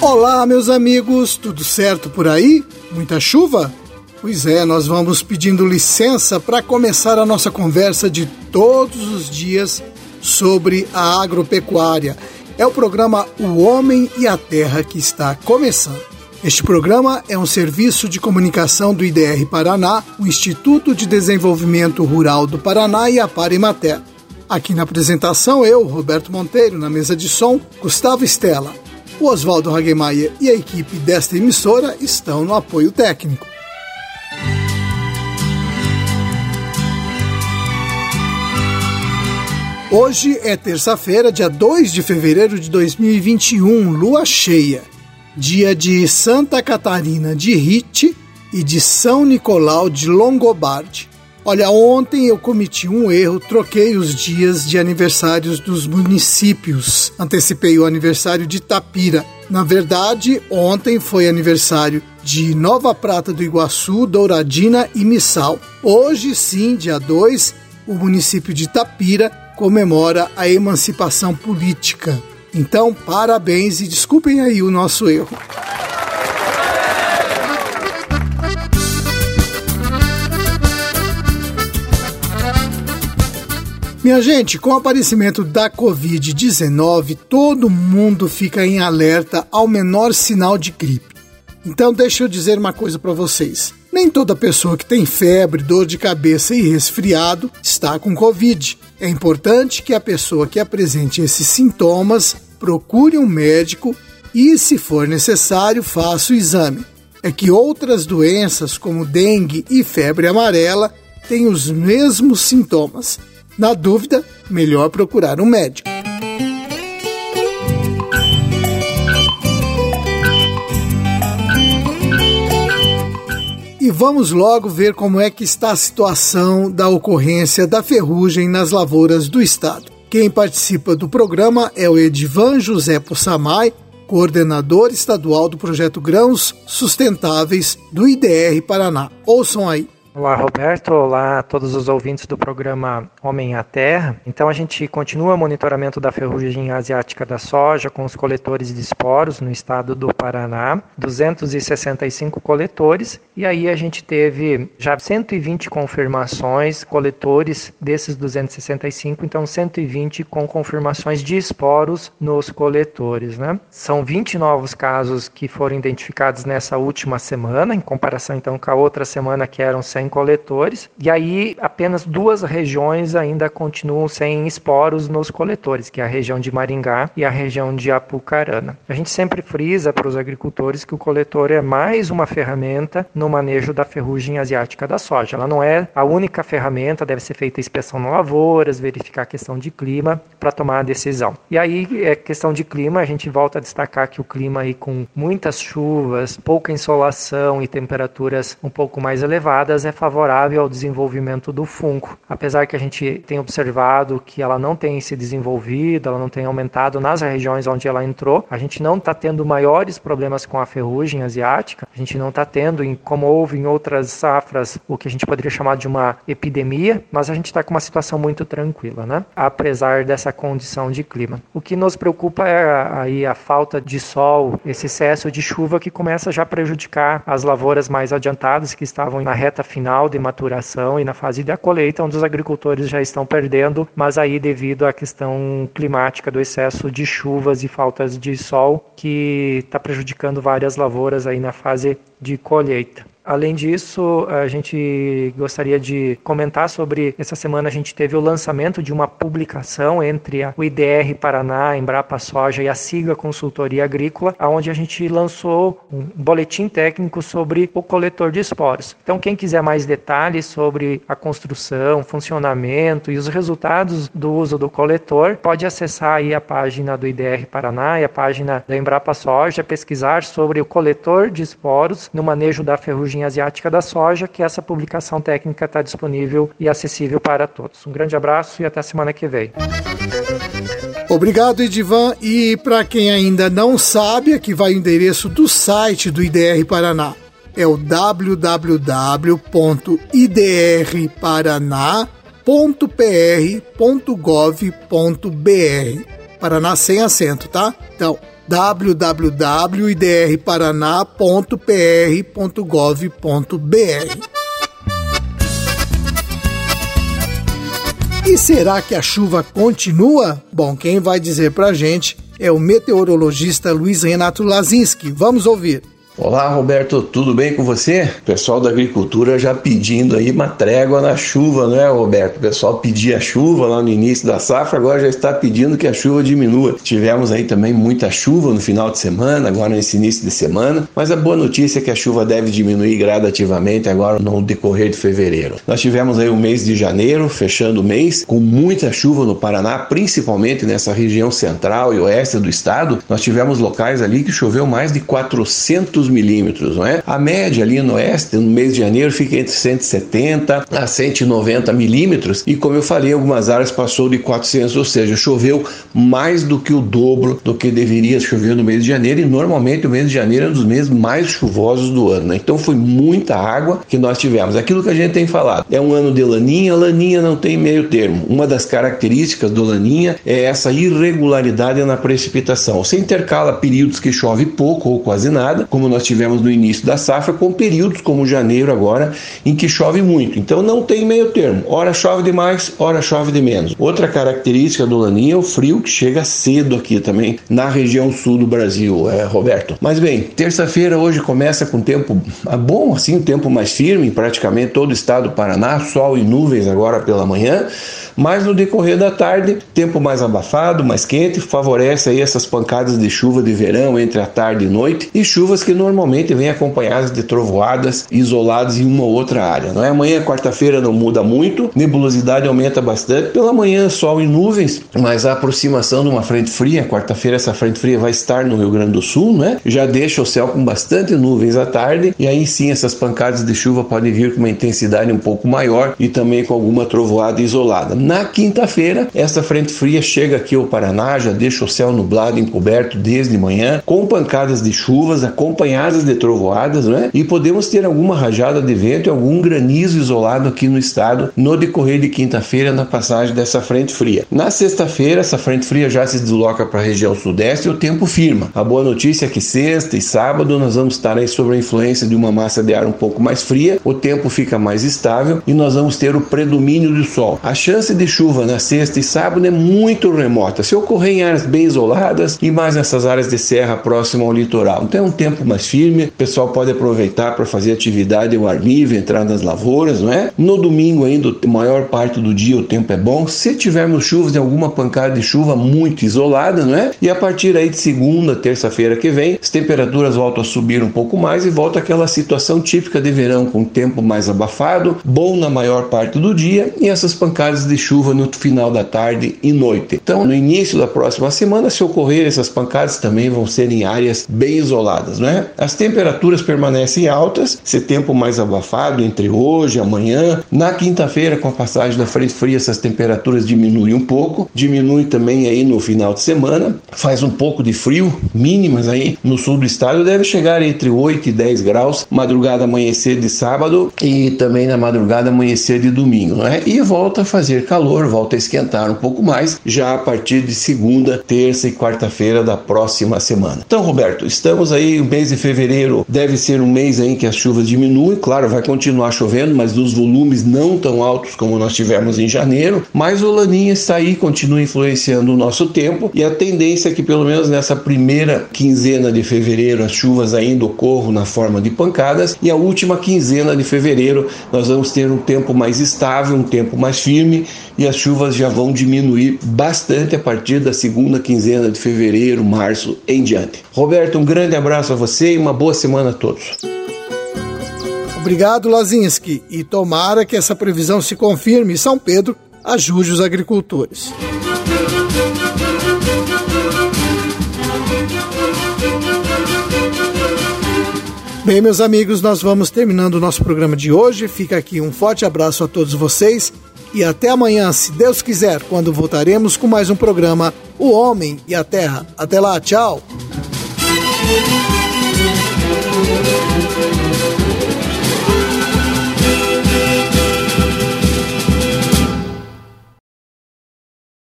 Olá, meus amigos, tudo certo por aí? Muita chuva? Pois é, nós vamos pedindo licença para começar a nossa conversa de todos os dias sobre a agropecuária. É o programa O Homem e a Terra que está começando. Este programa é um serviço de comunicação do IDR Paraná, o Instituto de Desenvolvimento Rural do Paraná e a Parimaté. Aqui na apresentação eu, Roberto Monteiro, na mesa de som, Gustavo Estela. O Oswaldo Hagemaier e a equipe desta emissora estão no apoio técnico. Hoje é terça-feira, dia 2 de fevereiro de 2021, lua cheia, dia de Santa Catarina de Riti e de São Nicolau de Longobarde. Olha, ontem eu cometi um erro, troquei os dias de aniversários dos municípios. Antecipei o aniversário de Tapira. Na verdade, ontem foi aniversário de Nova Prata do Iguaçu, Douradina e Missal. Hoje sim, dia 2, o município de Tapira comemora a emancipação política. Então, parabéns e desculpem aí o nosso erro. Minha gente, com o aparecimento da Covid-19, todo mundo fica em alerta ao menor sinal de gripe. Então deixa eu dizer uma coisa para vocês. Nem toda pessoa que tem febre, dor de cabeça e resfriado está com Covid. É importante que a pessoa que apresente esses sintomas procure um médico e, se for necessário, faça o exame. É que outras doenças, como dengue e febre amarela, têm os mesmos sintomas. Na dúvida, melhor procurar um médico. E vamos logo ver como é que está a situação da ocorrência da ferrugem nas lavouras do estado. Quem participa do programa é o Edivan José Possamai, coordenador estadual do projeto Grãos Sustentáveis do IDR Paraná. Ouçam aí. Olá, Roberto. Olá a todos os ouvintes do programa Homem à Terra. Então, a gente continua o monitoramento da ferrugem asiática da soja com os coletores de esporos no estado do Paraná, 265 coletores, e aí a gente teve já 120 confirmações, coletores desses 265, então 120 com confirmações de esporos nos coletores, né? São 20 novos casos que foram identificados nessa última semana, em comparação então com a outra semana que eram 100 coletores, e aí apenas duas regiões ainda continuam sem esporos nos coletores, que é a região de Maringá e a região de Apucarana. A gente sempre frisa para os agricultores que o coletor é mais uma ferramenta no manejo da ferrugem asiática da soja. Ela não é a única ferramenta, deve ser feita inspeção na lavouras, verificar a questão de clima para tomar a decisão. E aí, é questão de clima, a gente volta a destacar que o clima aí com muitas chuvas, pouca insolação e temperaturas um pouco mais elevadas é favorável ao desenvolvimento do fungo. Apesar que a gente tem observado que ela não tem se desenvolvido, ela não tem aumentado nas regiões onde ela entrou, a gente não está tendo maiores problemas com a ferrugem asiática, a gente não está tendo, como houve em outras safras, o que a gente poderia chamar de uma epidemia, mas a gente está com uma situação muito tranquila, né? Apesar dessa condição de clima. O que nos preocupa é aí a falta de sol, esse excesso de chuva que começa já a prejudicar as lavouras mais adiantadas que estavam na reta final de maturação e na fase da colheita, onde os agricultores já estão perdendo, mas aí devido à questão climática do excesso de chuvas e faltas de sol que está prejudicando várias lavouras aí na fase de colheita. Além disso, a gente gostaria de comentar sobre, essa semana a gente teve o lançamento de uma publicação entre o IDR Paraná, a Embrapa Soja e a SIGA Consultoria Agrícola, onde a gente lançou um boletim técnico sobre o coletor de esporos. Então, quem quiser mais detalhes sobre a construção, funcionamento e os resultados do uso do coletor, pode acessar aí a página do IDR Paraná e a página da Embrapa Soja, pesquisar sobre o coletor de esporos no manejo da ferrugem asiática da soja, que essa publicação técnica está disponível e acessível para todos. Um grande abraço e até a semana que vem. Obrigado, Edivan. E para quem ainda não sabe, aqui vai o endereço do site do IDR Paraná. É o www.idrparaná.com.br www.pr.gov.br. Paraná sem acento, tá? Então, www.idrparaná.pr.gov.br. E será que a chuva continua? Bom, quem vai dizer pra gente é o meteorologista Luiz Renato Lazinski. Vamos ouvir. Olá, Roberto, tudo bem com você? O pessoal da agricultura já pedindo aí uma trégua na chuva, não é, Roberto? O pessoal pedia chuva lá no início da safra, agora já está pedindo que a chuva diminua. Tivemos aí também muita chuva no final de semana, agora nesse início de semana, mas a boa notícia é que a chuva deve diminuir gradativamente agora no decorrer de fevereiro. Nós tivemos aí o mês de janeiro, fechando o mês, com muita chuva no Paraná, principalmente nessa região central e oeste do estado. Nós tivemos locais ali que choveu mais de 400 milímetros, não é? A média ali no oeste, no mês de janeiro, fica entre 170 a 190 milímetros e, como eu falei, algumas áreas passou de 400, ou seja, choveu mais do que o dobro do que deveria chover no mês de janeiro, e normalmente o mês de janeiro é um dos meses mais chuvosos do ano, né? Então foi muita água que nós tivemos. Aquilo que a gente tem falado, é um ano de laninha, laninha não tem meio termo. Uma das características do laninha é essa irregularidade na precipitação. Você intercala períodos que chove pouco ou quase nada, como nós tivemos no início da safra, com períodos como janeiro agora, em que chove muito. Então não tem meio termo, ora chove demais, ora chove de menos. Outra característica do laninha é o frio que chega cedo aqui também, na região sul do Brasil, Roberto. Mas bem, terça-feira hoje começa com tempo bom, assim, tempo mais firme, praticamente todo o estado do Paraná, sol e nuvens agora pela manhã, mas no decorrer da tarde, tempo mais abafado, mais quente, favorece aí essas pancadas de chuva de verão entre a tarde e noite, e chuvas que normalmente vem acompanhadas de trovoadas isoladas em uma ou outra área, não é? Amanhã, quarta-feira, não muda muito, nebulosidade aumenta bastante, pela manhã sol e nuvens, mas a aproximação de uma frente fria, quarta-feira essa frente fria vai estar no Rio Grande do Sul, né? Já deixa o céu com bastante nuvens à tarde, e aí sim essas pancadas de chuva podem vir com uma intensidade um pouco maior e também com alguma trovoada isolada. Na quinta-feira, essa frente fria chega aqui ao Paraná, já deixa o céu nublado, encoberto desde manhã, com pancadas de chuvas, acompanhadas de trovoadas, né? E podemos ter alguma rajada de vento e algum granizo isolado aqui no estado no decorrer de quinta-feira, na passagem dessa frente fria. Na sexta-feira, essa frente fria já se desloca para a região sudeste e o tempo firma. A boa notícia é que sexta e sábado nós vamos estar aí sob a influência de uma massa de ar um pouco mais fria, o tempo fica mais estável e nós vamos ter o predomínio do sol. A chance de chuva na sexta e sábado é muito remota, se ocorrer em áreas bem isoladas e mais nessas áreas de serra próxima ao litoral. Então é um tempo mais firme, o pessoal pode aproveitar para fazer atividade ao ar livre, entrar nas lavouras, não é? No domingo ainda, a maior parte do dia o tempo é bom, se tivermos chuvas, de alguma pancada de chuva muito isolada, não é? E a partir aí de segunda, terça-feira que vem, as temperaturas voltam a subir um pouco mais e volta aquela situação típica de verão, com o tempo mais abafado, bom na maior parte do dia e essas pancadas de chuva no final da tarde e noite. Então, no início da próxima semana, se ocorrer essas pancadas, também vão ser em áreas bem isoladas, não é? As temperaturas permanecem altas, esse tempo mais abafado entre hoje e amanhã. Na quinta-feira, com a passagem da frente fria, essas temperaturas diminuem um pouco, diminui também aí no final de semana, faz um pouco de frio, mínimas aí no sul do estado, deve chegar entre 8 e 10 graus, madrugada amanhecer de sábado e também na madrugada amanhecer de domingo, não é? E volta a fazer calor, volta a esquentar um pouco mais, já a partir de segunda, terça e quarta-feira da próxima semana. Então, Roberto, estamos aí, o mês de fevereiro deve ser um mês em que as chuvas diminuem, claro, vai continuar chovendo, mas os volumes não tão altos como nós tivemos em janeiro, mas o laninha está aí, continua influenciando o nosso tempo, e a tendência é que pelo menos nessa primeira quinzena de fevereiro as chuvas ainda ocorram na forma de pancadas, e a última quinzena de fevereiro nós vamos ter um tempo mais estável, um tempo mais firme, e as chuvas já vão diminuir bastante a partir da segunda quinzena de fevereiro, março em diante. Roberto, um grande abraço a você e uma boa semana a todos. Obrigado, Lazinski, e tomara que essa previsão se confirme e São Pedro ajude os agricultores. Bem, meus amigos, nós vamos terminando o nosso programa de hoje. Fica aqui um forte abraço a todos vocês e até amanhã, se Deus quiser, quando voltaremos com mais um programa O Homem e a Terra. Até lá, tchau!